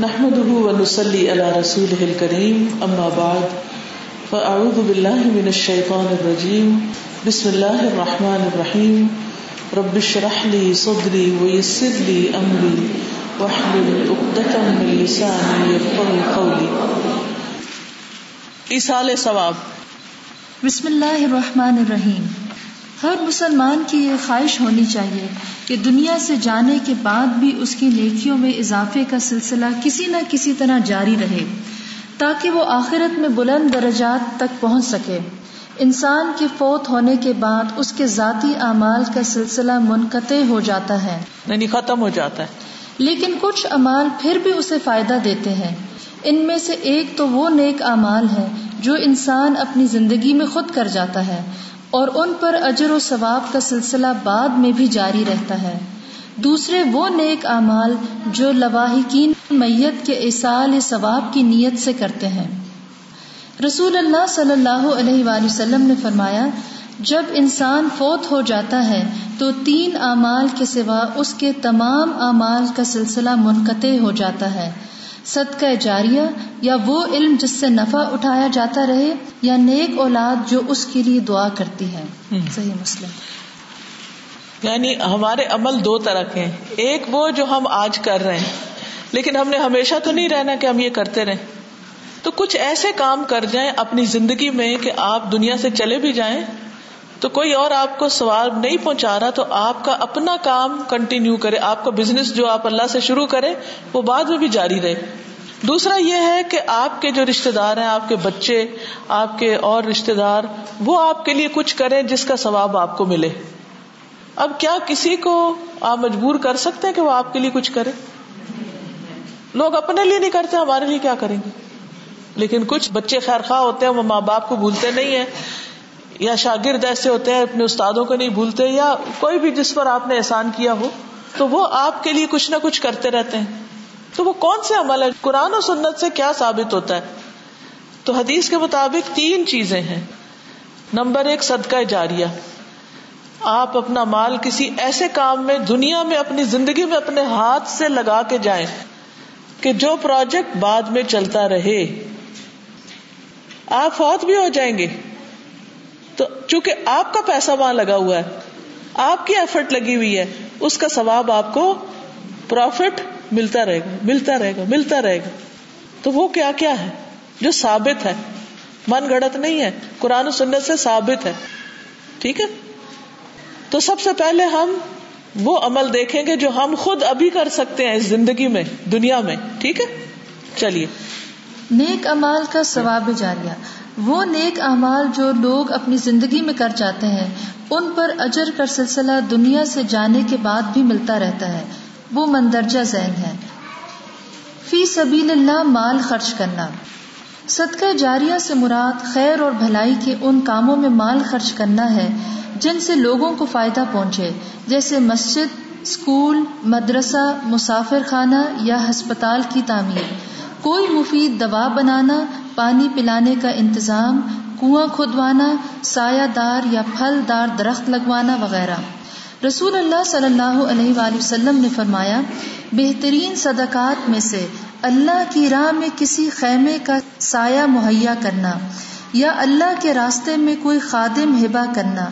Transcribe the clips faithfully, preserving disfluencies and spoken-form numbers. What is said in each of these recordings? نحمده ونصلي على رسوله الكريم اما بعد فاعوذ بالله من الشيطان الرجيم بسم الله الرحمن الرحيم رب اشرح لي صدري ويسر لي امري واحلل عقدة من لساني يفقهوا قولي۔ ایصال ثواب۔ بسم اللہ الرحمن الرحیم۔ ہر مسلمان کی یہ خواہش ہونی چاہیے کہ دنیا سے جانے کے بعد بھی اس کی نیکیوں میں اضافے کا سلسلہ کسی نہ کسی طرح جاری رہے تاکہ وہ آخرت میں بلند درجات تک پہنچ سکے۔ انسان کے فوت ہونے کے بعد اس کے ذاتی اعمال کا سلسلہ منقطع ہو جاتا ہے، یعنی ختم ہو جاتا ہے، لیکن کچھ اعمال پھر بھی اسے فائدہ دیتے ہیں۔ ان میں سے ایک تو وہ نیک اعمال ہے جو انسان اپنی زندگی میں خود کر جاتا ہے اور ان پر اجر و ثواب کا سلسلہ بعد میں بھی جاری رہتا ہے۔ دوسرے وہ نیک اعمال جو لواحقین میت کے ایصال ثواب کی نیت سے کرتے ہیں۔ رسول اللہ صلی اللہ علیہ وآلہ وسلم نے فرمایا، جب انسان فوت ہو جاتا ہے تو تین اعمال کے سوا اس کے تمام اعمال کا سلسلہ منقطع ہو جاتا ہے، صدقہ جاریہ یا وہ علم جس سے نفع اٹھایا جاتا رہے، یا نیک اولاد جو اس کے لیے دعا کرتی ہے۔ صحیح مسلم۔ یعنی ہمارے عمل دو طرح کے ہیں، ایک وہ جو ہم آج کر رہے ہیں، لیکن ہم نے ہمیشہ تو نہیں رہنا کہ ہم یہ کرتے رہیں، تو کچھ ایسے کام کر جائیں اپنی زندگی میں کہ آپ دنیا سے چلے بھی جائیں تو کوئی اور آپ کو ثواب نہیں پہنچا رہا، تو آپ کا اپنا کام کنٹینیو کرے، آپ کا بزنس جو آپ اللہ سے شروع کرے وہ بعد میں بھی جاری رہے۔ دوسرا یہ ہے کہ آپ کے جو رشتے دار ہیں، آپ کے بچے، آپ کے اور رشتے دار، وہ آپ کے لیے کچھ کریں جس کا ثواب آپ کو ملے۔ اب کیا کسی کو آپ مجبور کر سکتے ہیں کہ وہ آپ کے لیے کچھ کرے؟ لوگ اپنے لیے نہیں کرتے، ہمارے لیے کیا کریں گے؟ لیکن کچھ بچے خیر خواہ ہوتے ہیں، وہ ماں باپ کو بھولتے نہیں ہیں، یا شاگرد ایسے ہوتے ہیں اپنے استادوں کو نہیں بھولتے، یا کوئی بھی جس پر آپ نے احسان کیا ہو تو وہ آپ کے لیے کچھ نہ کچھ کرتے رہتے ہیں۔ تو وہ کون سے عمل ہے؟ قرآن و سنت سے کیا ثابت ہوتا ہے؟ تو حدیث کے مطابق تین چیزیں ہیں۔ نمبر ایک، صدقہ جاریہ۔ آپ اپنا مال کسی ایسے کام میں دنیا میں اپنی زندگی میں اپنے ہاتھ سے لگا کے جائیں کہ جو پروجیکٹ بعد میں چلتا رہے۔ آپ فوت بھی ہو جائیں گے تو چونکہ آپ کا پیسہ وہاں لگا ہوا ہے، آپ کی ایفرٹ لگی ہوئی ہے، اس کا ثواب آپ کو پروفٹ ملتا رہے گا ملتا رہے گا ملتا رہے گا۔ تو وہ کیا کیا ہے جو ثابت ہے، من گھڑت نہیں ہے، قرآن و سنت سے ثابت ہے، ٹھیک ہے؟ تو سب سے پہلے ہم وہ عمل دیکھیں گے جو ہم خود ابھی کر سکتے ہیں اس زندگی میں، دنیا میں، ٹھیک ہے؟ چلیے۔ نیک اعمال کا ثواب جاریہ، وہ نیک اعمال جو لوگ اپنی زندگی میں کر جاتے ہیں ان پر اجر کا سلسلہ دنیا سے جانے کے بعد بھی ملتا رہتا ہے، وہ مندرجہ ذیل ہے۔ فی سبیل اللہ مال خرچ کرنا۔ صدقہ جاریہ سے مراد خیر اور بھلائی کے ان کاموں میں مال خرچ کرنا ہے جن سے لوگوں کو فائدہ پہنچے، جیسے مسجد، اسکول، مدرسہ، مسافر خانہ یا ہسپتال کی تعمیر، کوئی مفید دوا بنانا، پانی پلانے کا انتظام، کنواں کھودوانا، سایہ دار یا پھل دار درخت لگوانا وغیرہ۔ رسول اللہ صلی اللہ علیہ وآلہ وسلم نے فرمایا، بہترین صدقات میں سے اللہ کی راہ میں کسی خیمے کا سایہ مہیا کرنا، یا اللہ کے راستے میں کوئی خادم ہبہ کرنا،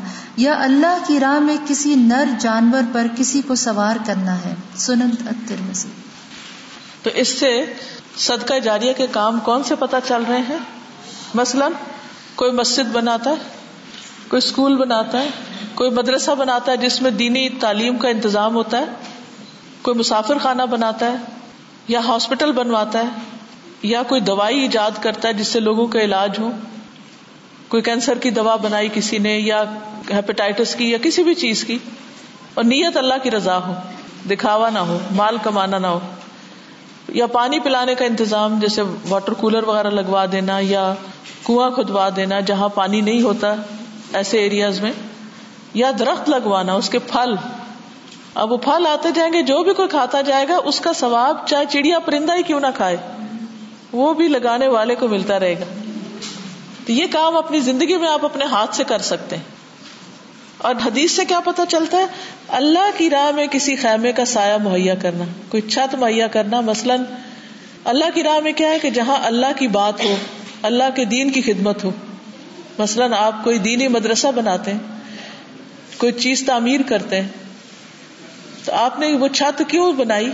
یا اللہ کی راہ میں کسی نر جانور پر کسی کو سوار کرنا ہے۔ سنن الترمذی۔ تو اس سے صدقہ جاریہ کے کام کون سے پتہ چل رہے ہیں؟ مثلا کوئی مسجد بناتا ہے، کوئی اسکول بناتا ہے، کوئی مدرسہ بناتا ہے جس میں دینی تعلیم کا انتظام ہوتا ہے، کوئی مسافر خانہ بناتا ہے، یا ہاسپٹل بنواتا ہے، یا کوئی دوائی ایجاد کرتا ہے جس سے لوگوں کا علاج ہو، کوئی کینسر کی دوا بنائی کسی نے، یا ہیپیٹائٹس کی، یا کسی بھی چیز کی، اور نیت اللہ کی رضا ہو، دکھاوا نہ ہو، مال کمانا نہ ہو، یا پانی پلانے کا انتظام جیسے واٹر کولر وغیرہ لگوا دینا، یا کنواں کھدوا دینا جہاں پانی نہیں ہوتا ایسے ایریاز میں، یا درخت لگوانا، اس کے پھل۔ اب وہ پھل آتے جائیں گے، جو بھی کوئی کھاتا جائے گا اس کا ثواب چاہے چڑیا پرندہ ہی کیوں نہ کھائے، وہ بھی لگانے والے کو ملتا رہے گا۔ تو یہ کام اپنی زندگی میں آپ اپنے ہاتھ سے کر سکتے ہیں۔ اور حدیث سے کیا پتہ چلتا ہے؟ اللہ کی راہ میں کسی خیمے کا سایہ مہیا کرنا، کوئی چھت مہیا کرنا۔ مثلا اللہ کی راہ میں کیا ہے کہ جہاں اللہ کی بات ہو, اللہ کے دین کی خدمت ہو. مثلاً آپ کوئی دینی مدرسہ بناتے ہیں, کوئی چیز تعمیر کرتے ہیں, تو آپ نے وہ چھت کیوں بنائی,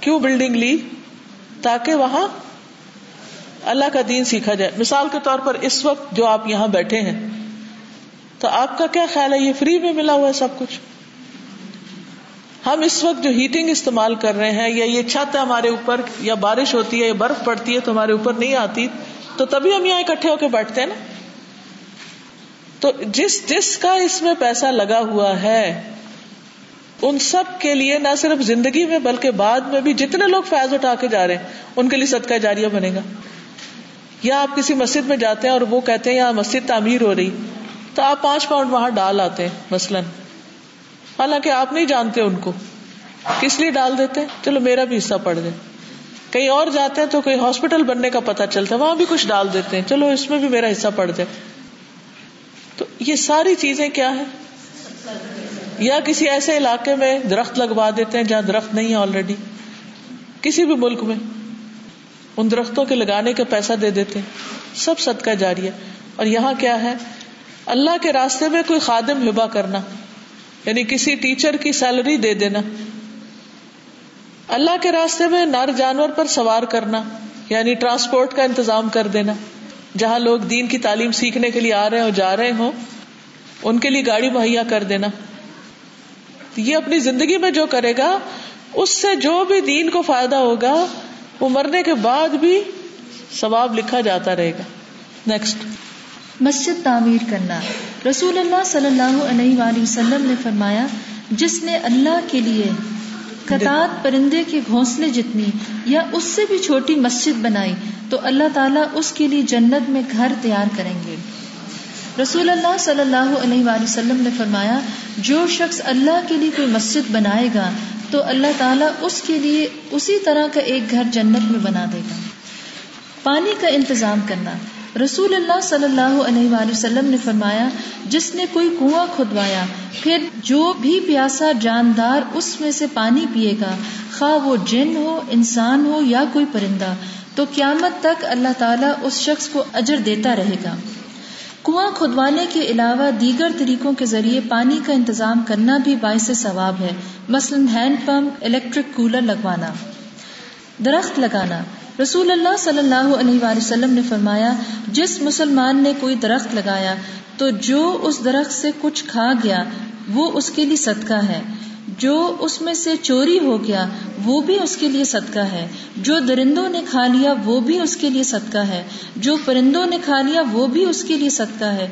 کیوں بلڈنگ لی؟ تاکہ وہاں اللہ کا دین سیکھا جائے. مثال کے طور پر اس وقت جو آپ یہاں بیٹھے ہیں, تو آپ کا کیا خیال ہے, یہ فری میں ملا ہوا ہے سب کچھ؟ ہم اس وقت جو ہیٹنگ استعمال کر رہے ہیں, یا یہ چھت ہے ہمارے اوپر, یا بارش ہوتی ہے یا برف پڑتی ہے تو ہمارے اوپر نہیں آتی, تو تبھی ہم یہاں اکٹھے ہو کے بیٹھتے ہیں نا. تو جس جس کا اس میں پیسہ لگا ہوا ہے, ان سب کے لیے نہ صرف زندگی میں بلکہ بعد میں بھی جتنے لوگ فیض اٹھا کے جا رہے ہیں ان کے لیے صدقہ جاریہ بنے گا. یا آپ کسی مسجد میں جاتے ہیں اور وہ کہتے ہیں یہاں مسجد تعمیر ہو رہی, تو آپ پانچ پاؤنڈ وہاں ڈال آتے ہیں مثلاً, حالانکہ آپ نہیں جانتے ان کو, کس لیے ڈال دیتے ہیں, چلو میرا بھی حصہ پڑ جائے. کہیں اور جاتے ہیں تو کوئی ہاسپٹل بننے کا پتہ چلتا ہے, وہاں بھی کچھ ڈال دیتے ہیں, چلو اس میں بھی میرا حصہ پڑ جائے. تو یہ ساری چیزیں کیا ہیں. یا کسی ایسے علاقے میں درخت لگوا دیتے ہیں جہاں درخت نہیں ہے آلریڈی, کسی بھی ملک میں ان درختوں کے لگانے کا پیسہ دے دیتے ہیں, سب صدقہ جاریہ. اور یہاں کیا ہے, اللہ کے راستے میں کوئی خادم ہبہ کرنا, یعنی کسی ٹیچر کی سیلری دے دینا. اللہ کے راستے میں نر جانور پر سوار کرنا, یعنی ٹرانسپورٹ کا انتظام کر دینا, جہاں لوگ دین کی تعلیم سیکھنے کے لیے آ رہے ہوں, جا رہے ہوں, ان کے لیے گاڑی مہیا کر دینا. یہ اپنی زندگی میں جو کرے گا, اس سے جو بھی دین کو فائدہ ہوگا وہ مرنے کے بعد بھی ثواب لکھا جاتا رہے گا. نیکسٹ, مسجد تعمیر کرنا. رسول اللہ صلی اللہ علیہ وآلہ وسلم نے فرمایا, جس نے اللہ کے لیے قطات پرندے کے گھونسلے جتنی یا اس سے بھی چھوٹی مسجد بنائی تو اللہ تعالیٰ اس کے لیے جنت میں گھر تیار کریں گے. رسول اللہ صلی اللہ علیہ وآلہ وسلم نے فرمایا, جو شخص اللہ کے لیے کوئی مسجد بنائے گا تو اللہ تعالیٰ اس کے لیے اسی طرح کا ایک گھر جنت میں بنا دے گا. پانی کا انتظام کرنا. رسول اللہ صلی اللہ علیہ وآلہ وسلم نے فرمایا, جس نے کوئی کنواں کھدوایا پھر جو بھی پیاسا جاندار اس میں سے پانی پیے گا, خواہ وہ جن ہو, انسان ہو یا کوئی پرندہ, تو قیامت تک اللہ تعالیٰ اس شخص کو اجر دیتا رہے گا. کنواں کھدوانے کے علاوہ دیگر طریقوں کے ذریعے پانی کا انتظام کرنا بھی باعث ثواب ہے, مثلاً ہینڈ پمپ, الیکٹرک کولر لگوانا. درخت لگانا. رسول اللہ صلی اللہ علیہ وآلہ وسلم نے فرمایا, جس مسلمان نے کوئی درخت لگایا تو جو اس درخت سے کچھ کھا گیا وہ اس کے لیے صدقہ ہے, جو اس میں سے چوری ہو گیا وہ بھی اس کے لیے صدقہ ہے, جو درندوں نے کھا لیا وہ بھی اس کے لیے صدقہ ہے, جو پرندوں نے کھا لیا وہ بھی اس کے لیے صدقہ ہے,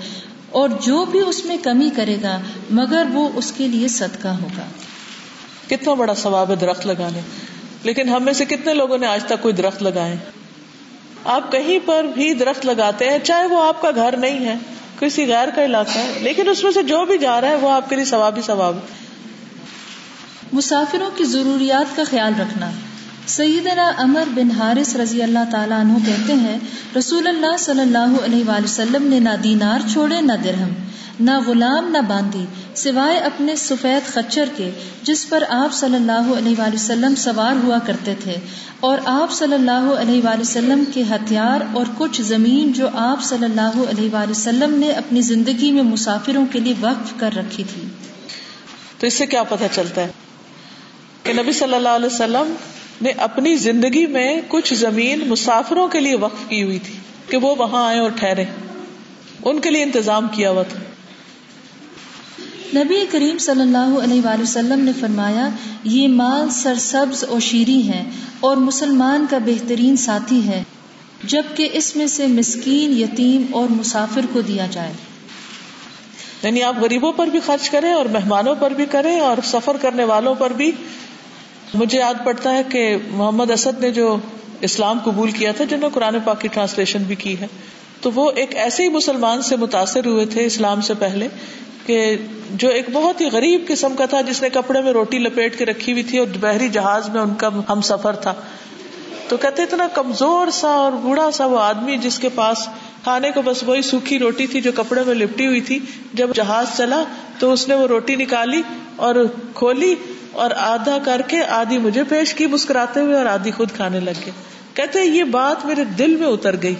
اور جو بھی اس میں کمی کرے گا مگر وہ اس کے لیے صدقہ ہوگا. کتنا بڑا ثواب ہے درخت لگانے. لیکن ہم میں سے کتنے لوگوں نے آج تک کوئی درخت لگائے؟ آپ کہیں پر بھی درخت لگاتے ہیں, چاہے وہ آپ کا گھر نہیں ہے, کسی غیر کا علاقہ ہے, لیکن اس میں سے جو بھی جا رہا ہے وہ آپ کے لیے ثواب ہی ثواب. مسافروں کی ضروریات کا خیال رکھنا. سیدنا عمر بن حارث رضی اللہ تعالیٰ عنہ کہتے ہیں, رسول اللہ صلی اللہ علیہ وآلہ وسلم نے نہ دینار چھوڑے, نہ درہم, نہ غلام, نہ باندی, سوائے اپنے سفید خچر کے جس پر آپ صلی اللہ علیہ وآلہ وسلم سوار ہوا کرتے تھے, اور آپ صلی اللہ علیہ وآلہ وسلم کے ہتھیار, اور کچھ زمین جو آپ صلی اللہ علیہ وآلہ وسلم نے اپنی زندگی میں مسافروں کے لیے وقف کر رکھی تھی. تو اس سے کیا پتہ چلتا ہے کہ نبی صلی اللہ علیہ وسلم نے اپنی زندگی میں کچھ زمین مسافروں کے لیے وقف کی ہوئی تھی کہ وہ وہاں آئے اور ٹھہرے, ان کے لیے انتظام کیا ہوا تھا. نبی کریم صلی اللہ علیہ وآلہ وسلم نے فرمایا, یہ مال سرسبز و شیریں ہے اور مسلمان کا بہترین ساتھی ہے, جبکہ اس میں سے مسکین, یتیم اور مسافر کو دیا جائے. یعنی آپ غریبوں پر بھی خرچ کریں اور مہمانوں پر بھی کریں اور سفر کرنے والوں پر بھی. مجھے یاد پڑتا ہے کہ محمد اسد نے جو اسلام قبول کیا تھا, جنہوں نے قرآن پاک کی ٹرانسلیشن بھی کی ہے, تو وہ ایک ایسے ہی مسلمان سے متاثر ہوئے تھے اسلام سے پہلے, کہ جو ایک بہت ہی غریب قسم کا تھا, جس نے کپڑے میں روٹی لپیٹ کے رکھی ہوئی تھی, اور بحری جہاز میں ان کا ہم سفر تھا. تو کہتے اتنا کمزور سا اور بوڑھا سا وہ آدمی, جس کے پاس کھانے کو بس وہی سوکھی روٹی تھی جو کپڑے میں لپٹی ہوئی تھی, جب جہاز چلا تو اس نے وہ روٹی نکالی اور کھولی اور آدھا کر کے آدھی مجھے پیش کی مسکراتے ہوئے, اور آدھی خود کھانے لگ گئے. کہتے ہیں یہ بات میرے دل میں اتر گئی.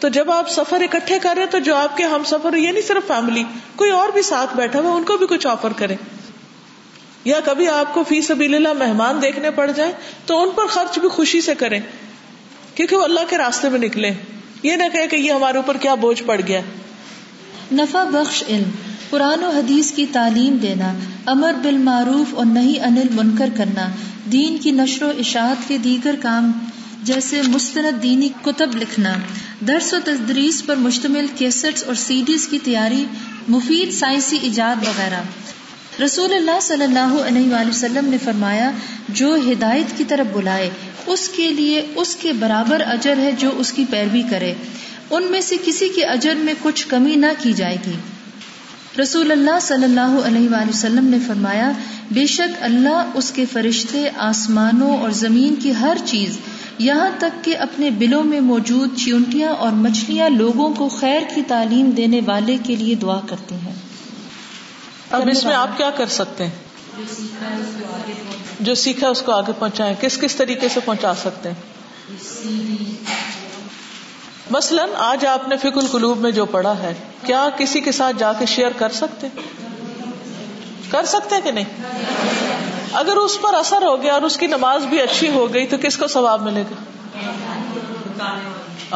تو جب آپ سفر اکٹھے کر رہے تو جو آپ کے ہم سفر, یہ نہیں صرف فیملی, کوئی اور بھی ساتھ بیٹھا ہوا ان کو بھی کچھ آفر کریں. یا کبھی آپ کو فی سبیل اللہ مہمان دیکھنے پڑ جائیں تو ان پر خرچ بھی خوشی سے کریں, کیونکہ وہ اللہ کے راستے میں نکلیں. یہ نہ کہے کہ یہ ہمارے اوپر کیا بوجھ پڑ گیا. نفع بخش علم, قرآن و حدیث کی تعلیم دینا, امر بالمعروف اور نہی عن المنکر کرنا, دین کی نشر و اشاعت کے دیگر کام جیسے مستند دینی کتب لکھنا, درس و تدریس پر مشتمل کیسٹس اور سی ڈیز کی تیاری, مفید سائنسی ایجاد وغیرہ. رسول اللہ صلی اللہ علیہ وآلہ وسلم نے فرمایا, جو ہدایت کی طرف بلائے اس کے لیے اس کے برابر اجر ہے جو اس کی پیروی کرے, ان میں سے کسی کے اجر میں کچھ کمی نہ کی جائے گی. رسول اللہ صلی اللہ علیہ وآلہ وسلم نے فرمایا, بے شک اللہ, اس کے فرشتے, آسمانوں اور زمین کی ہر چیز, یہاں تک کہ اپنے بلوں میں موجود چیونٹیاں اور مچھلیاں لوگوں کو خیر کی تعلیم دینے والے کے لیے دعا کرتے ہیں. اب اس میں آپ کیا کر سکتے ہیں؟ جو سیکھا اس کو آگے پہنچائیں. کس کس طریقے سے پہنچا سکتے ہیں؟ مثلا آج آپ نے فقہ القلوب میں جو پڑھا ہے, کیا کسی کے ساتھ جا کے شیئر کر سکتے کر سکتے ہیں کہ نہیں؟ اگر اس پر اثر ہو گیا اور اس کی نماز بھی اچھی ہو گئی تو کس کو ثواب ملے گا؟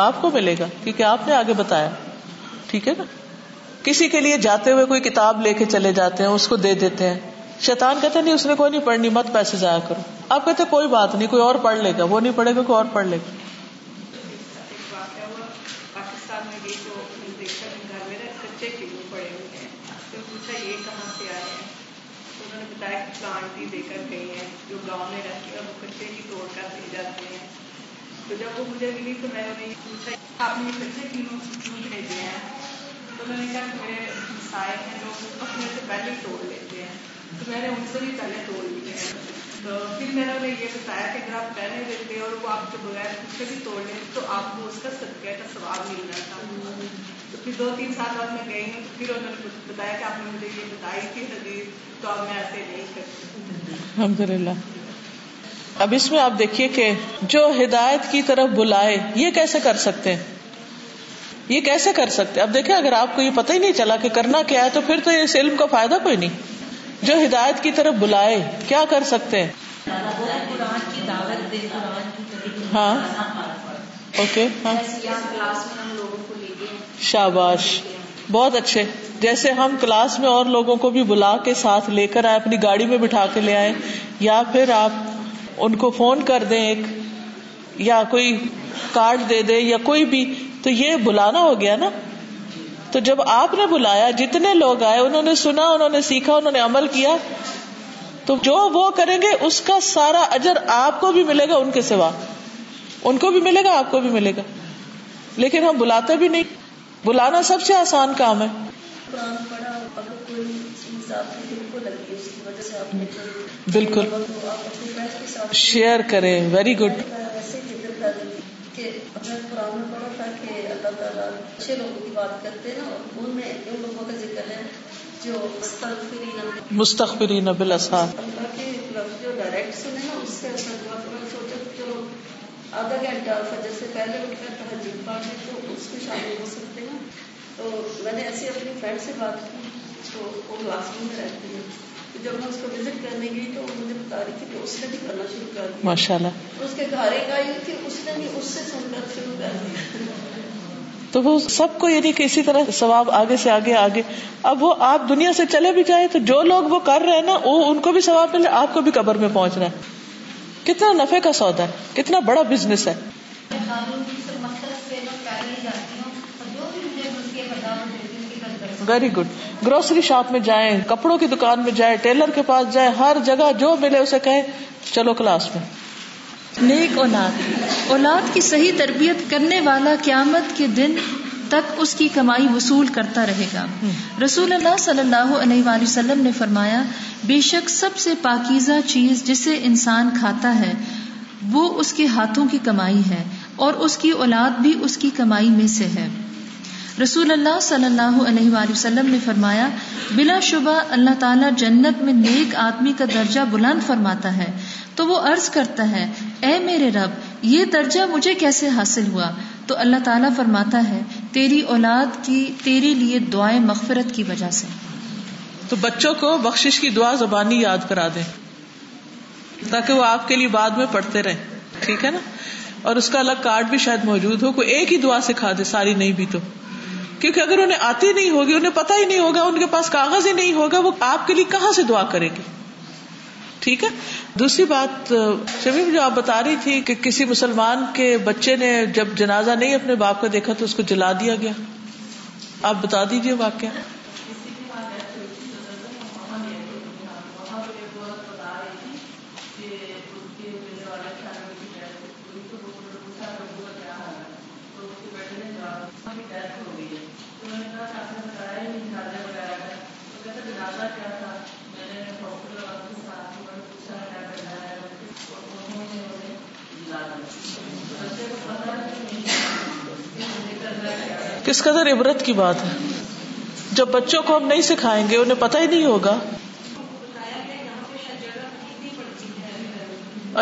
آپ کو ملے گا, کیونکہ آپ نے آگے بتایا. ٹھیک ہے نا. کسی کے لیے جاتے ہوئے کوئی کتاب لے کے چلے جاتے ہیں, اس کو دے دیتے ہیں, شیطان کہتا نہیں اس نے کوئی نہیں پڑھنی, مت پیسے ضائع کرو. آپ کہتے کوئی بات نہیں, کوئی اور پڑھ لے گا. وہ نہیں پڑھے گا, کوئی اور پڑھ لے گا. پلانٹ ہی دے کر گئی ہیں جو گاؤں میں رکھتی ہے, وہ کچے کی توڑ کر دی جاتی ہیں. تو جب وہ مجھے ملی تو میں نے پوچھا آپ نے کچے کیوں بھیجے ہیں, تو میں نے کہا کہ میرے سائے ہیں جو اپنے سے پہلے توڑ لیتے ہیں, تو میں نے ان سے بھی پہلے توڑ لیے ہیں. تو پھر میں نے انہیں یہ بتایا کہ اگر آپ پہلے دیتے ہیں اور وہ آپ کے بغیر کچھ بھی توڑ لیں تو آپ کو اس کا صدقہ کا ثواب ملنا تھا. تو پھر دو تین سال بعد میں گئی ہوں تو پھر انہوں نے بتایا کہ آپ نے مجھے یہ بتائی تھی حدیث, تو اب میں ایسے نہیں کرتی. الحمدللہ. اب اس میں آپ دیکھیے کہ جو ہدایت کی طرف بلائے یہ کیسے کر سکتے ہیں, یہ کیسے کر سکتے ہیں؟ اب دیکھیں اگر آپ کو یہ پتہ ہی نہیں چلا کہ کرنا کیا ہے تو پھر تو اس علم کا فائدہ کوئی نہیں. جو ہدایت کی طرف بلائے کیا کر سکتے ہیں؟ ہاں اوکے ہاں شاباش, بہت اچھے. جیسے ہم کلاس میں اور لوگوں کو بھی بلا کے ساتھ لے کر آئے, اپنی گاڑی میں بٹھا کے لے آئے, یا پھر آپ ان کو فون کر دیں ایک, یا کوئی کارڈ دے دیں, یا کوئی بھی, تو یہ بلانا ہو گیا نا. تو جب آپ نے بلایا جتنے لوگ آئے, انہوں نے سنا, انہوں نے سیکھا, انہوں نے عمل کیا, تو جو وہ کریں گے اس کا سارا اجر آپ کو بھی ملے گا ان کے سوا. ان کو بھی ملے گا, آپ کو بھی ملے گا, لیکن ہم بلاتے بھی نہیں. بلانا سب سے آسان کام ہے. بالکل شیئر کریں. Very good. مستغفرین بالاسحار, آدھا گھنٹہ فجر سے پہلے اٹھ کر تہجد پڑھ لیں تو اس میں شامل ہو سکتے ہیں. تو میں نے ایسے اپنی فرینڈ سے بات کی, تو وہ کلاس روم میں رہتی ہے, تو جب میں اس کو وزٹ کرنے گئی تو مجھے بتا رہی تھی کہ اس نے بھی کرنا شروع کر دیا. ماشاء اللہ. اس کے گھر ایک آئی تھی, اس نے بھی اس سے سن کر شروع کر دیا. تو وہ سب کو یعنی کہ اسی طرح ثواب آگے سے آگے آگے. اب وہ آپ دنیا سے چلے بھی جائیں تو جو لوگ وہ کر رہے ہیں نا, وہ ان کو بھی ثواب ملے, آپ کو بھی قبر میں پہنچ رہا ہے. کتنا نفع کا سودا ہے, کتنا بڑا بزنس ہے. Very good. گروسری شاپ میں جائیں, کپڑوں کی دکان میں جائیں, ٹیلر کے پاس جائیں, ہر جگہ جو ملے اسے کہیں چلو کلاس میں. نیک اولاد. اولاد کی صحیح تربیت کرنے والا قیامت کے دن تک اس کی کمائی وصول کرتا رہے گا. رسول اللہ صلی اللہ علیہ وآلہ وسلم نے فرمایا, بے شک سب سے پاکیزہ چیز جسے انسان کھاتا ہے وہ اس کے ہاتھوں کی کمائی ہے, اور اس کی اولاد بھی اس کی کمائی میں سے ہے. رسول اللہ صلی اللہ علیہ وآلہ وسلم نے فرمایا, بلا شبہ اللہ تعالیٰ جنت میں نیک آدمی کا درجہ بلند فرماتا ہے. تو وہ عرض کرتا ہے, اے میرے رب, یہ درجہ مجھے کیسے حاصل ہوا؟ تو اللہ تعالیٰ فرماتا ہے تیری اولاد کی تیرے لیے دعائیں مغفرت کی وجہ سے. تو بچوں کو بخشش کی دعا زبانی یاد کرا دیں تاکہ وہ آپ کے لیے بعد میں پڑھتے رہیں. ٹھیک ہے نا؟ اور اس کا الگ کارڈ بھی شاید موجود ہو. کوئی ایک ہی دعا سکھا دے، ساری نہیں بھی تو، کیونکہ اگر انہیں آتی نہیں ہوگی، انہیں پتہ ہی نہیں ہوگا، ان کے پاس کاغذ ہی نہیں ہوگا، وہ آپ کے لیے کہاں سے دعا کریں گے؟ ٹھیک ہے. دوسری بات شمیم جو آپ بتا رہی تھی کہ کسی مسلمان کے بچے نے جب جنازہ نہیں اپنے باپ کا دیکھا تو اس کو جلا دیا گیا، آپ بتا دیجئے واقعہ. کس قدر عبرت کی بات ہے. جب بچوں کو ہم نہیں سکھائیں گے، انہیں پتہ ہی نہیں ہوگا.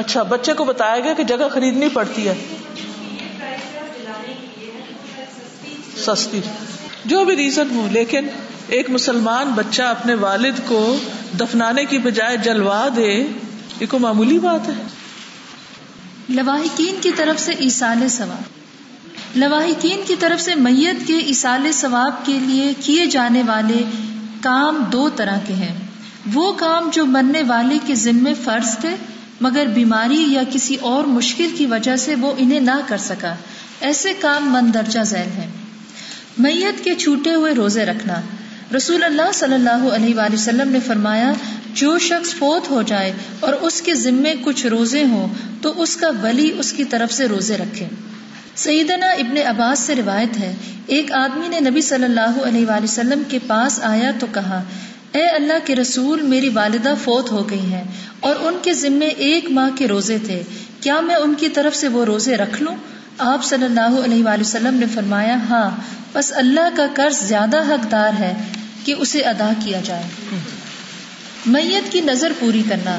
اچھا، بچے کو بتایا گیا کہ جگہ خریدنی پڑتی ہے، سستی، جو بھی ریزن ہو، لیکن ایک مسلمان بچہ اپنے والد کو دفنانے کی بجائے جلوا دے، یہ کوئی معمولی بات ہے. لواحقین کی طرف سے ایصال ثواب، لواحقین کی طرف سے میت کے ایصال ثواب کے لیے کیے جانے والے کام دو طرح کے ہیں. وہ کام جو مرنے والے کے ذمے فرض تھے مگر بیماری یا کسی اور مشکل کی وجہ سے وہ انہیں نہ کر سکا، ایسے کام مندرجہ ذیل ہیں. میت کے چھوٹے ہوئے روزے رکھنا. رسول اللہ صلی اللہ علیہ وآلہ وسلم نے فرمایا جو شخص فوت ہو جائے اور اس کے ذمے کچھ روزے ہوں تو اس کا ولی اس کی طرف سے روزے رکھے. سیدنا ابن عباس سے روایت ہے ایک آدمی نے نبی صلی اللہ علیہ وآلہ وسلم کے پاس آیا تو کہا اے اللہ کے رسول، میری والدہ فوت ہو گئی ہیں اور ان کے ذمے ایک ماہ کے روزے تھے، کیا میں ان کی طرف سے وہ روزے رکھ لوں؟ آپ صلی اللہ علیہ وآلہ وسلم نے فرمایا ہاں، بس اللہ کا قرض زیادہ حقدار ہے کہ اسے ادا کیا جائے. میت کی نظر پوری کرنا.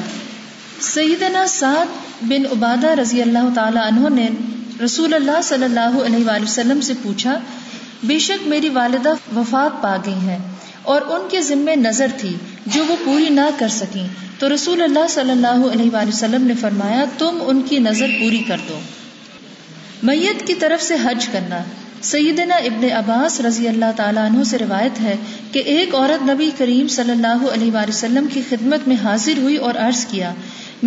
سیدنا سعد بن عبادہ رضی اللہ تعالی عنہ نے رسول اللہ صلی اللہ علیہ وآلہ وسلم سے پوچھا بے شک میری والدہ وفات پا گئی ہیں اور ان کے ذمے نظر تھی جو وہ پوری نہ کر سکیں، تو رسول اللہ صلی اللہ علیہ وآلہ وسلم نے فرمایا تم ان کی نظر پوری کر دو. میت کی طرف سے حج کرنا. سیدنا ابن عباس رضی اللہ تعالیٰ عنہ سے روایت ہے کہ ایک عورت نبی کریم صلی اللہ علیہ وآلہ وسلم کی خدمت میں حاضر ہوئی اور عرض کیا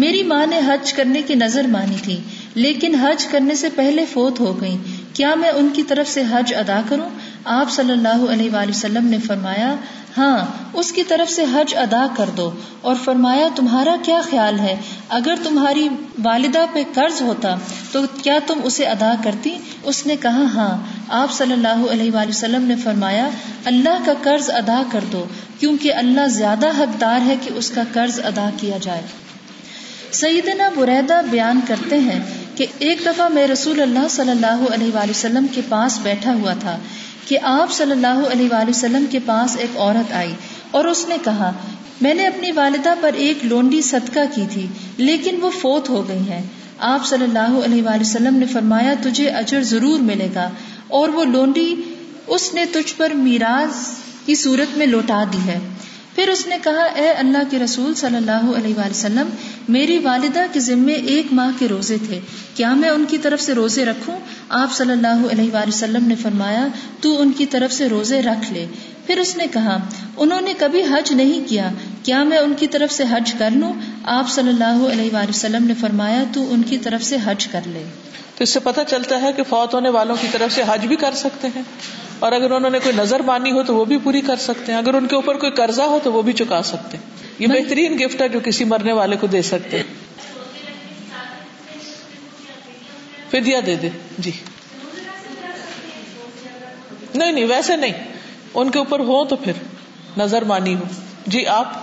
میری ماں نے حج کرنے کی نظر مانی تھی لیکن حج کرنے سے پہلے فوت ہو گئی، کیا میں ان کی طرف سے حج ادا کروں؟ آپ صلی اللہ علیہ وآلہ وسلم نے فرمایا ہاں، اس کی طرف سے حج ادا کر دو، اور فرمایا تمہارا کیا خیال ہے اگر تمہاری والدہ پہ قرض ہوتا تو کیا تم اسے ادا کرتی؟ اس نے کہا ہاں. آپ صلی اللہ علیہ وآلہ وسلم نے فرمایا اللہ کا قرض ادا کر دو کیونکہ اللہ زیادہ حقدار ہے کہ اس کا قرض ادا کیا جائے. سیدنا بریدہ بیان کرتے ہیں کہ ایک دفعہ میں رسول اللہ صلی اللہ علیہ وآلہ وسلم کے پاس بیٹھا ہوا تھا کہ آپ صلی اللہ علیہ وآلہ وسلم کے پاس ایک عورت آئی اور اس نے کہا میں نے اپنی والدہ پر ایک لونڈی صدقہ کی تھی لیکن وہ فوت ہو گئی ہیں. آپ صلی اللہ علیہ وآلہ وسلم نے فرمایا تجھے اجر ضرور ملے گا اور وہ لونڈی اس نے تجھ پر میراث کی صورت میں لوٹا دی ہے. پھر اس نے کہا اے اللہ کے رسول صلی اللہ علیہ وآلہ وسلم، میری والدہ کے ذمے ایک ماہ کے روزے تھے، کیا میں ان کی طرف سے روزے رکھوں؟ آپ صلی اللہ علیہ وآلہ وسلم نے فرمایا تو ان کی طرف سے روزے رکھ لے. پھر اس نے کہا انہوں نے کبھی حج نہیں کیا، کیا میں ان کی طرف سے حج کر لوں؟ آپ صلی اللہ علیہ وآلہ وسلم نے فرمایا تو ان کی طرف سے حج کر لے. تو اس سے پتہ چلتا ہے کہ فوت ہونے والوں کی طرف سے حج بھی کر سکتے ہیں، اور اگر انہوں نے کوئی نظر مانی ہو تو وہ بھی پوری کر سکتے ہیں، اگر ان کے اوپر کوئی قرضہ ہو تو وہ بھی چکا سکتے ہیں. یہ بہترین گفٹ ہے جو کسی مرنے والے کو دے سکتے ہیں. فدیہ دے دے. جی نہیں نہیں، ویسے نہیں، ان کے اوپر ہو تو پھر نظر مانی ہو. جی آپ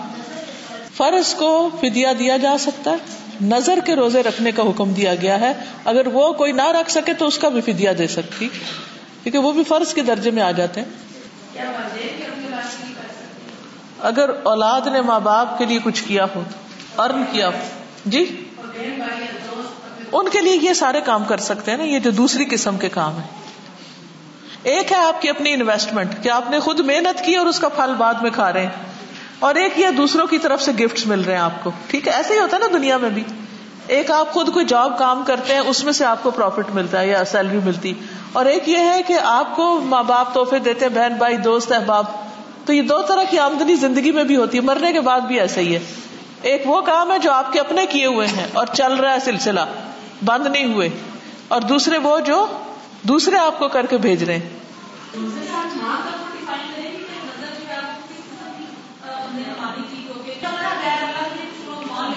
فرض کو فدیہ دیا جا سکتا ہے، نظر کے روزے رکھنے کا حکم دیا گیا ہے، اگر وہ کوئی نہ رکھ سکے تو اس کا بھی فدیہ دے سکتی، کیونکہ وہ بھی فرض کے درجے میں آ جاتے ہیں. اگر اولاد نے ماں باپ کے لیے کچھ کیا ہو، ارن کیا ہو. جی ان کے لیے یہ سارے کام کر سکتے ہیں نا, یہ جو دوسری قسم کے کام ہیں. ایک ہے آپ کی اپنی انویسٹمنٹ کہ آپ نے خود محنت کی اور اس کا پھل بعد میں کھا رہے ہیں, اور ایک یہ دوسروں کی طرف سے گفٹس مل رہے ہیں آپ کو. ٹھیک ہے, ایسے ہی ہوتا ہے نا دنیا میں بھی. ایک آپ خود کوئی جاب کام کرتے ہیں, اس میں سے آپ کو پروفٹ ملتا ہے یا سیلری ملتی, اور ایک یہ ہے کہ آپ کو ماں باپ تحفے دیتے ہیں, بہن بھائی دوست احباب. تو یہ دو طرح کی آمدنی زندگی میں بھی ہوتی ہے, مرنے کے بعد بھی ایسا ہی ہے. ایک وہ کام ہے جو آپ کے اپنے کیے ہوئے ہیں اور چل رہا ہے سلسلہ, بند نہیں ہوئے, اور دوسرے وہ جو دوسرے آپ کو کر کے بھیج رہے ہیں.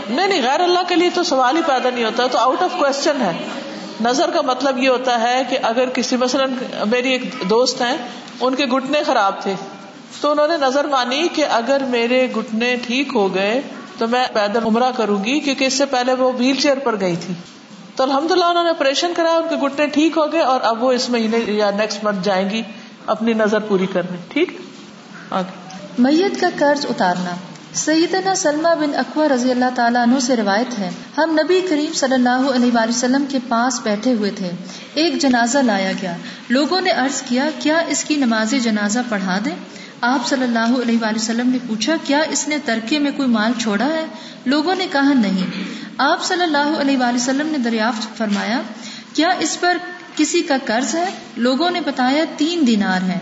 نہیں نہیں, غیر اللہ کے لیے تو سوال ہی پیدا نہیں ہوتا, تو آؤٹ آف کوسچن ہے. نظر کا مطلب یہ ہوتا ہے کہ اگر کسی, مثلا میری ایک دوست ہیں, ان کے گھٹنے خراب تھے, تو انہوں نے نظر مانی کہ اگر میرے گھٹنے ٹھیک ہو گئے تو میں پیدل عمرہ کروں گی, کیونکہ اس سے پہلے وہ ویل چیئر پر گئی تھی. تو الحمدللہ انہوں نے آپریشن کرایا, ان کے گھٹنے ٹھیک ہو گئے, اور اب وہ اس مہینے یا نیکسٹ منتھ جائیں گی اپنی نظر پوری کرنے. ٹھیک. میت کا قرض اتارنا. سیدنا سلمہ بن اکوع رضی اللہ تعالیٰ عنہ سے روایت ہے, ہم نبی کریم صلی اللہ علیہ وآلہ وسلم کے پاس بیٹھے ہوئے تھے, ایک جنازہ لایا گیا. لوگوں نے عرض کیا, کیا اس کی نماز جنازہ پڑھا دیں؟ آپ صلی اللہ علیہ وآلہ وسلم نے پوچھا, کیا اس نے ترکے میں کوئی مال چھوڑا ہے؟ لوگوں نے کہا نہیں. آپ صلی اللہ علیہ وآلہ وسلم نے دریافت فرمایا, کیا اس پر کسی کا قرض ہے؟ لوگوں نے بتایا تین دینار ہیں.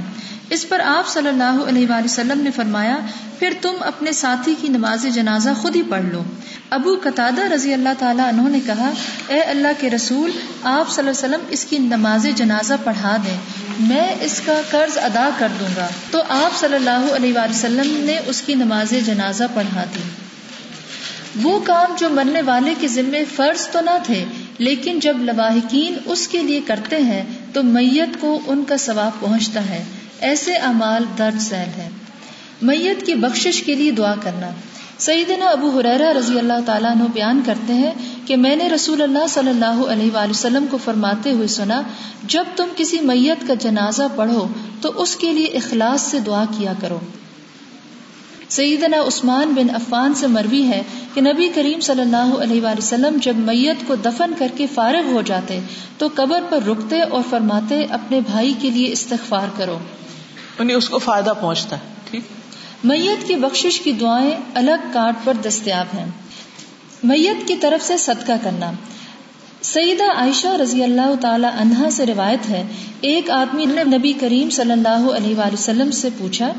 اس پر آپ صلی اللہ علیہ وآلہ وسلم نے فرمایا, پھر تم اپنے ساتھی کی نماز جنازہ خود ہی پڑھ لو. ابو قتادہ رضی اللہ تعالیٰ عنہ نے کہا, اے اللہ کے رسول, آپ صلی اللہ علیہ وسلم اس کی نماز جنازہ پڑھا دیں, میں اس کا قرض ادا کر دوں گا. تو آپ صلی اللہ علیہ وآلہ وسلم نے اس کی نماز جنازہ پڑھا دی. وہ کام جو مرنے والے کے ذمے فرض تو نہ تھے, لیکن جب لواحقین اس کے لیے کرتے ہیں تو میت کو ان کا ثواب پہنچتا ہے. ایسے اعمال درج ذیل ہیں. میت کی بخشش کے لیے دعا کرنا. سیدنا ابو ہریرہ رضی اللہ تعالیٰ عنہ بیان کرتے ہیں کہ میں نے رسول اللہ صلی اللہ علیہ وآلہ وسلم کو فرماتے ہوئے سنا, جب تم کسی میت کا جنازہ پڑھو تو اس کے لیے اخلاص سے دعا کیا کرو. سیدنا عثمان بن عفان سے مروی ہے کہ نبی کریم صلی اللہ علیہ وآلہ وسلم جب میت کو دفن کر کے فارغ ہو جاتے تو قبر پر رکتے اور فرماتے, اپنے بھائی کے لیے استغفار کرو, یعنی اس کو فائدہ پہنچتا ہے. ٹھیک. میت کی بخشش کی دعائیں الگ کارڈ پر دستیاب ہیں. میت کی طرف سے صدقہ کرنا. سیدہ عائشہ رضی اللہ تعالی عنہا سے روایت ہے, ایک آدمی نے نبی کریم صلی اللہ علیہ وآلہ وسلم سے پوچھا,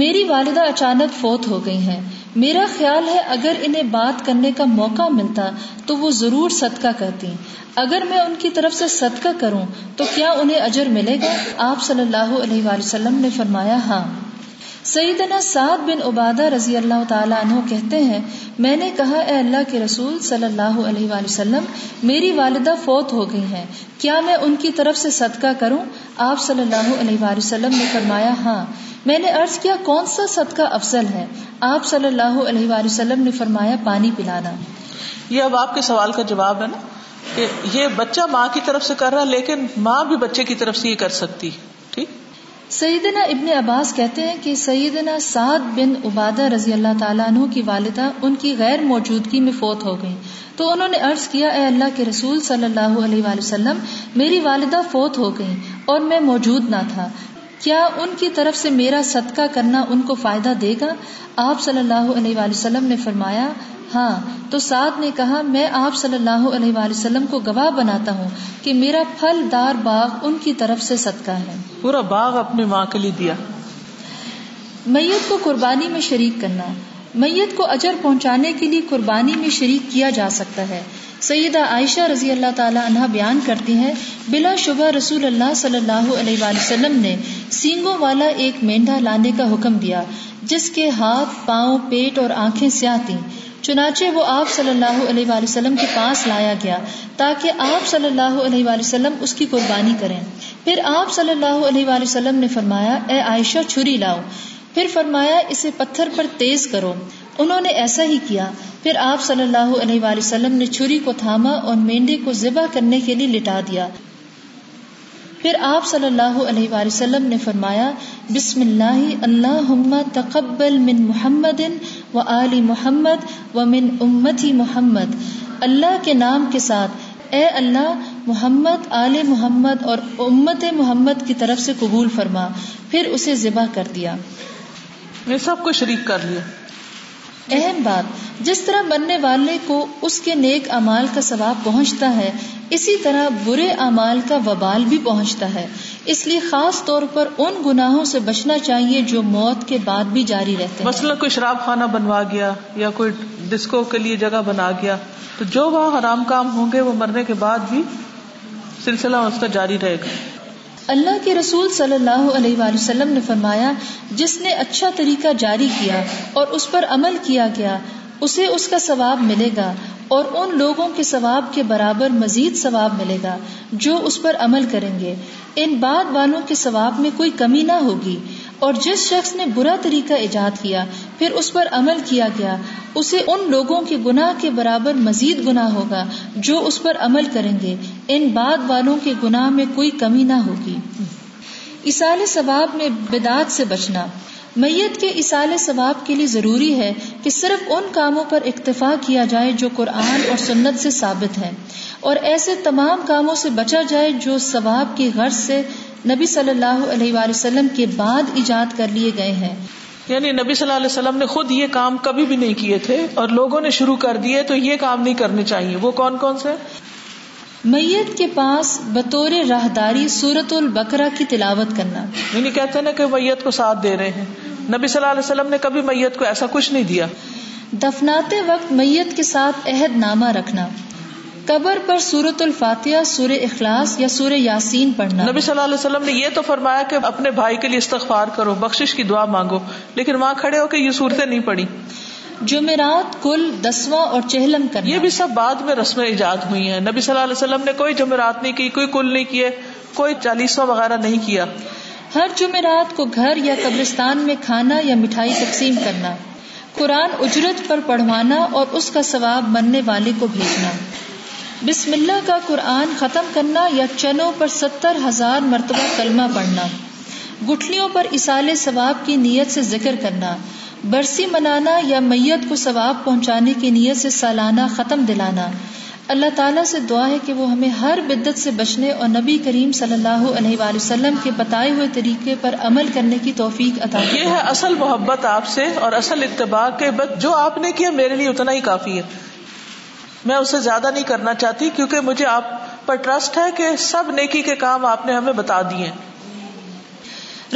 میری والدہ اچانک فوت ہو گئی ہیں, میرا خیال ہے اگر انہیں بات کرنے کا موقع ملتا تو وہ ضرور صدقہ کرتی, اگر میں ان کی طرف سے صدقہ کروں تو کیا انہیں اجر ملے گا؟ آپ صلی اللہ علیہ وآلہ وسلم نے فرمایا ہاں. سیدنا سعد بن عبادہ رضی اللہ تعالیٰ عنہ کہتے ہیں, میں نے کہا, اے اللہ کے رسول صلی اللہ علیہ وآلہ وسلم, میری والدہ فوت ہو گئی ہیں, کیا میں ان کی طرف سے صدقہ کروں؟ آپ صلی اللہ علیہ وآلہ وسلم نے فرمایا ہاں. میں نے عرض کیا, کون سا صدقہ افضل ہے؟ آپ صلی اللہ علیہ وآلہ وسلم نے فرمایا, پانی پلانا. یہ اب آپ کے سوال کا جواب ہے نا, کہ یہ بچہ ماں کی طرف سے کر رہا, لیکن ماں بھی بچے کی طرف سے یہ کر سکتی. ٹھیک. سیدنا ابن عباس کہتے ہیں کہ سیدنا سعد بن عبادہ رضی اللہ تعالیٰ عنہ کی والدہ ان کی غیر موجودگی میں فوت ہو گئی, تو انہوں نے عرض کیا, اے اللہ کے رسول صلی اللہ علیہ وآلہ وسلم, میری والدہ فوت ہو گئی اور میں موجود نہ تھا, کیا ان کی طرف سے میرا صدقہ کرنا ان کو فائدہ دے گا؟ آپ صلی اللہ علیہ وآلہ وسلم نے فرمایا ہاں. تو سعد نے کہا, میں آپ صلی اللہ علیہ وآلہ وسلم کو گواہ بناتا ہوں کہ میرا پھل دار باغ ان کی طرف سے صدقہ ہے. پورا باغ اپنی ماں کے لیے دیا. میت کو قربانی میں شریک کرنا. میت کو اجر پہنچانے کے لیے قربانی میں شریک کیا جا سکتا ہے. سیدہ عائشہ رضی اللہ تعالیٰ عنہا بیان کرتی ہیں, بلا شبہ رسول اللہ صلی اللہ علیہ وآلہ وسلم نے سینگوں والا ایک مینڈا لانے کا حکم دیا, جس کے ہاتھ, پاؤں, پیٹ اور آنکھیں سیاہ تھیں. چنانچہ وہ آپ صلی اللہ علیہ وآلہ وسلم کے پاس لایا گیا تاکہ آپ صلی اللہ علیہ وآلہ وسلم اس کی قربانی کریں. پھر آپ صلی اللہ علیہ وآلہ وسلم نے فرمایا, اے عائشہ, چھری لاؤ. پھر فرمایا, اسے پتھر پر تیز کرو. انہوں نے ایسا ہی کیا. پھر آپ صلی اللہ علیہ وآلہ وسلم نے چھری کو تھاما اور مینڈے کو ذبح کرنے کے لیے لٹا دیا. پھر آپ صلی اللہ علیہ وآلہ وسلم نے فرمایا, بسم اللہ اللہم تقبل من محمد و آل محمد و من امتی محمد. اللہ کے نام کے ساتھ, اے اللہ محمد آل محمد اور امت محمد کی طرف سے قبول فرما. پھر اسے ذبح کر دیا. یہ سب کو شریک کر لیا. اہم بات، جس طرح مرنے والے کو اس کے نیک اعمال کا ثواب پہنچتا ہے، اسی طرح برے اعمال کا وبال بھی پہنچتا ہے. اس لیے خاص طور پر ان گناہوں سے بچنا چاہیے جو موت کے بعد بھی جاری رہتے ہیں. مثلا کوئی شراب خانہ بنوا گیا یا کوئی ڈسکو کے لیے جگہ بنا گیا، تو جو وہاں حرام کام ہوں گے وہ مرنے کے بعد بھی سلسلہ اس کا جاری رہے گا. اللہ کے رسول صلی اللہ علیہ وآلہ وسلم نے فرمایا، جس نے اچھا طریقہ جاری کیا اور اس پر عمل کیا گیا اسے اس کا ثواب ملے گا، اور ان لوگوں کے ثواب کے برابر مزید ثواب ملے گا جو اس پر عمل کریں گے. ان بعد والوں کے ثواب میں کوئی کمی نہ ہوگی. اور جس شخص نے برا طریقہ ایجاد کیا پھر اس پر عمل کیا گیا، اسے ان لوگوں کے گناہ کے برابر مزید گناہ ہوگا جو اس پر عمل کریں گے. ان بعد والوں کے گناہ میں کوئی کمی نہ ہوگی. ایصال ثواب میں بدعت سے بچنا. میت کے ایصال ثواب کے لیے ضروری ہے کہ صرف ان کاموں پر اکتفا کیا جائے جو قرآن اور سنت سے ثابت ہیں، اور ایسے تمام کاموں سے بچا جائے جو ثواب کی غرض سے نبی صلی اللہ علیہ وآلہ وسلم کے بعد ایجاد کر لیے گئے ہیں. یعنی نبی صلی اللہ علیہ وسلم نے خود یہ کام کبھی بھی نہیں کیے تھے اور لوگوں نے شروع کر دیے، تو یہ کام نہیں کرنے چاہیے. وہ کون کون سے؟ میت کے پاس بطور راہداری سورۃ البقرہ کی تلاوت کرنا. یعنی کہتے ہیں نا کہ میت کو ساتھ دے رہے ہیں. نبی صلی اللہ علیہ وسلم نے کبھی میت کو ایسا کچھ نہیں دیا. دفناتے وقت میت کے ساتھ عہد نامہ رکھنا. قبر پر سورۃ الفاتحہ، سورہ اخلاص یا سورہ یاسین پڑھنا. نبی صلی اللہ علیہ وسلم نے یہ تو فرمایا کہ اپنے بھائی کے لیے استغفار کرو، بخشش کی دعا مانگو، لیکن وہاں کھڑے ہو کے یہ صورتیں نہیں پڑھی. جمعرات، کل، دسواں اور چہلم کرنا. یہ بھی سب بعد میں رسمیں ایجاد ہوئی ہیں. نبی صلی اللہ علیہ وسلم نے کوئی جمعرات نہیں کی، کوئی کل نہیں کیے، کوئی چالیسواں وغیرہ نہیں کیا. ہر جمعرات کو گھر یا قبرستان میں کھانا یا مٹھائی تقسیم کرنا. قرآن اجرت پر پڑھوانا اور اس کا ثواب مرنے والے کو بھیجنا. بسم اللہ کا قرآن ختم کرنا یا چنوں پر ستر ہزار مرتبہ کلمہ پڑھنا. گٹھلیوں پر ایصال ثواب کی نیت سے ذکر کرنا. برسی منانا یا میت کو ثواب پہنچانے کی نیت سے سالانہ ختم دلانا. اللہ تعالیٰ سے دعا ہے کہ وہ ہمیں ہر بدعت سے بچنے اور نبی کریم صلی اللہ علیہ وآلہ وسلم کے بتائے ہوئے طریقے پر عمل کرنے کی توفیق عطا کرے. یہ ہے اصل محبت آپ سے اور اصل اتباع کے بعد. جو آپ نے کیا میرے لیے اتنا ہی کافی ہے، میں اسے زیادہ نہیں کرنا چاہتی، کیونکہ مجھے آپ پر ٹرسٹ ہے کہ سب نیکی کے کام آپ نے ہمیں بتا دیے.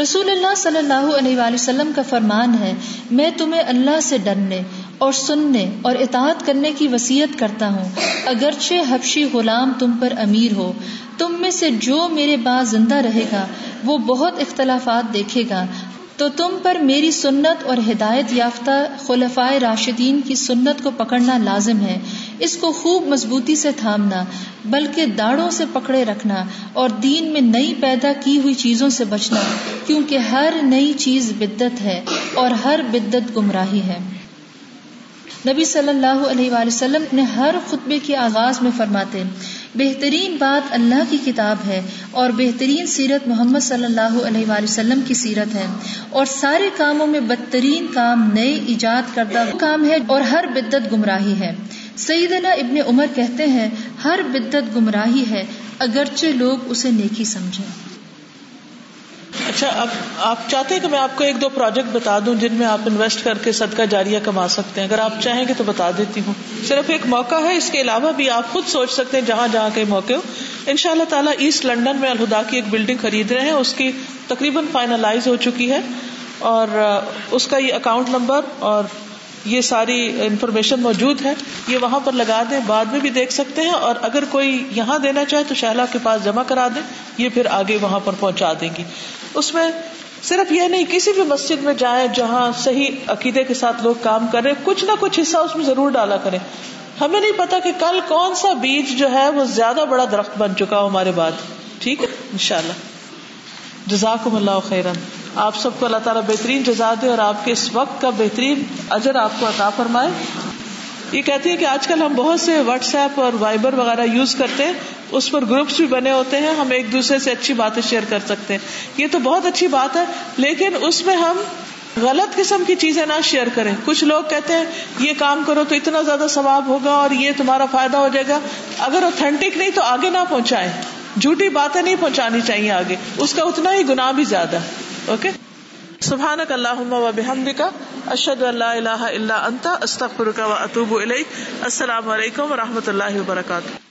رسول اللہ صلی اللہ علیہ وآلہ وسلم کا فرمان ہے، میں تمہیں اللہ سے ڈرنے اور سننے اور اطاعت کرنے کی وصیت کرتا ہوں، اگرچہ حبشی غلام تم پر امیر ہو. تم میں سے جو میرے بعد زندہ رہے گا وہ بہت اختلافات دیکھے گا، تو تم پر میری سنت اور ہدایت یافتہ خلفائے راشدین کی سنت کو پکڑنا لازم ہے. اس کو خوب مضبوطی سے تھامنا، بلکہ داڑوں سے پکڑے رکھنا، اور دین میں نئی پیدا کی ہوئی چیزوں سے بچنا، کیونکہ ہر نئی چیز بدعت ہے اور ہر بدعت گمراہی ہے. نبی صلی اللہ علیہ وآلہ وسلم نے ہر خطبے کے آغاز میں فرماتے، بہترین بات اللہ کی کتاب ہے اور بہترین سیرت محمد صلی اللہ علیہ وآلہ وسلم کی سیرت ہے، اور سارے کاموں میں بدترین کام نئے ایجاد کردہ کام ہے، اور ہر بدعت گمراہی ہے. سیدنا ابن عمر کہتے ہیں، ہر بدعت گمراہی ہے اگرچہ لوگ اسے نیکی سمجھیں. اچھا، اب آپ چاہتے ہیں کہ میں آپ کو ایک دو پروجیکٹ بتا دوں جن میں آپ انویسٹ کر کے صدقہ جاریہ کما سکتے ہیں؟ اگر آپ چاہیں گے تو بتا دیتی ہوں. صرف ایک موقع ہے، اس کے علاوہ بھی آپ خود سوچ سکتے ہیں جہاں جہاں کے موقع ہو. انشاء اللہ تعالیٰ ایسٹ لنڈن میں الہدا کی ایک بلڈنگ خرید رہے ہیں، اس کی تقریباً فائنلائز ہو چکی ہے، اور اس کا یہ اکاؤنٹ نمبر اور یہ ساری انفارمیشن موجود ہے. یہ وہاں پر لگا دیں، بعد میں بھی دیکھ سکتے ہیں، اور اگر کوئی یہاں دینا چاہے تو شہلا کے پاس جمع کرا دیں، یہ پھر آگے وہاں پر پہنچا دیں گی. اس میں صرف یہ نہیں، کسی بھی مسجد میں جائیں جہاں صحیح عقیدے کے ساتھ لوگ کام کریں، کچھ نہ کچھ حصہ اس میں ضرور ڈالا کریں. ہمیں نہیں پتا کہ کل کون سا بیج جو ہے وہ زیادہ بڑا درخت بن چکا ہو ہمارے بعد. ٹھیک ہے انشاءاللہ. جزاکم اللہ خیرا. آپ سب کو اللہ تعالیٰ بہترین جزا دے اور آپ کے اس وقت کا بہترین اجر آپ کو عطا فرمائے. یہ کہتی ہے کہ آج کل ہم بہت سے واٹس ایپ اور وائبر وغیرہ یوز کرتے ہیں، اس پر گروپس بھی بنے ہوتے ہیں، ہم ایک دوسرے سے اچھی باتیں شیئر کر سکتے ہیں. یہ تو بہت اچھی بات ہے، لیکن اس میں ہم غلط قسم کی چیزیں نہ شیئر کریں. کچھ لوگ کہتے ہیں یہ کام کرو تو اتنا زیادہ ثواب ہوگا اور یہ تمہارا فائدہ ہو جائے گا. اگر اوتھینٹک نہیں تو آگے نہ پہنچائیں, جھوٹی باتیں نہیں پہنچانی چاہیے آگے, اس کا اتنا ہی گناہ بھی زیادہ. اوکے, سبحانک اللہم و بحمدک, اشہد ان لا الہ الا انت, استغفرک و اتوب الیک. السلام علیکم و رحمۃ اللہ وبرکاتہ.